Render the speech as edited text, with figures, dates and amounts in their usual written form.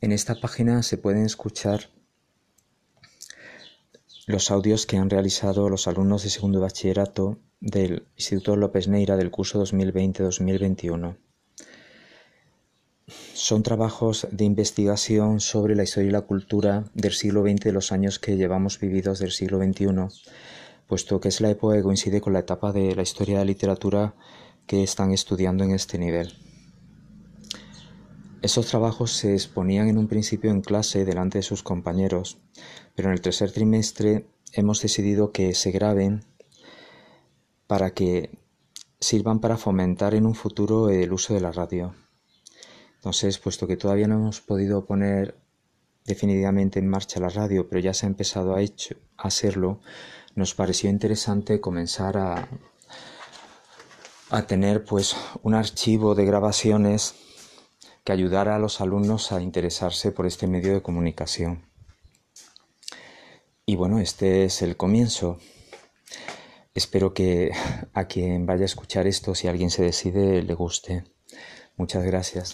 En esta página se pueden escuchar los audios que han realizado los alumnos de segundo de bachillerato del Instituto López Neira del curso 2020-2021. Son trabajos de investigación sobre la historia y la cultura del siglo XX, de los años que llevamos vividos del siglo XXI, puesto que es la época que coincide con la etapa de la historia de la literatura que están estudiando en este nivel. Estos trabajos se exponían en un principio en clase delante de sus compañeros, pero en el tercer trimestre hemos decidido que se graben para que sirvan para fomentar en un futuro el uso de la radio. Entonces, puesto que todavía no hemos podido poner definitivamente en marcha la radio, pero ya se ha empezado a hacerlo, nos pareció interesante comenzar a tener pues un archivo de grabaciones que ayudara a los alumnos a interesarse por este medio de comunicación. Y bueno, este es el comienzo. Espero que a quien vaya a escuchar esto, si alguien se decide, le guste. Muchas gracias.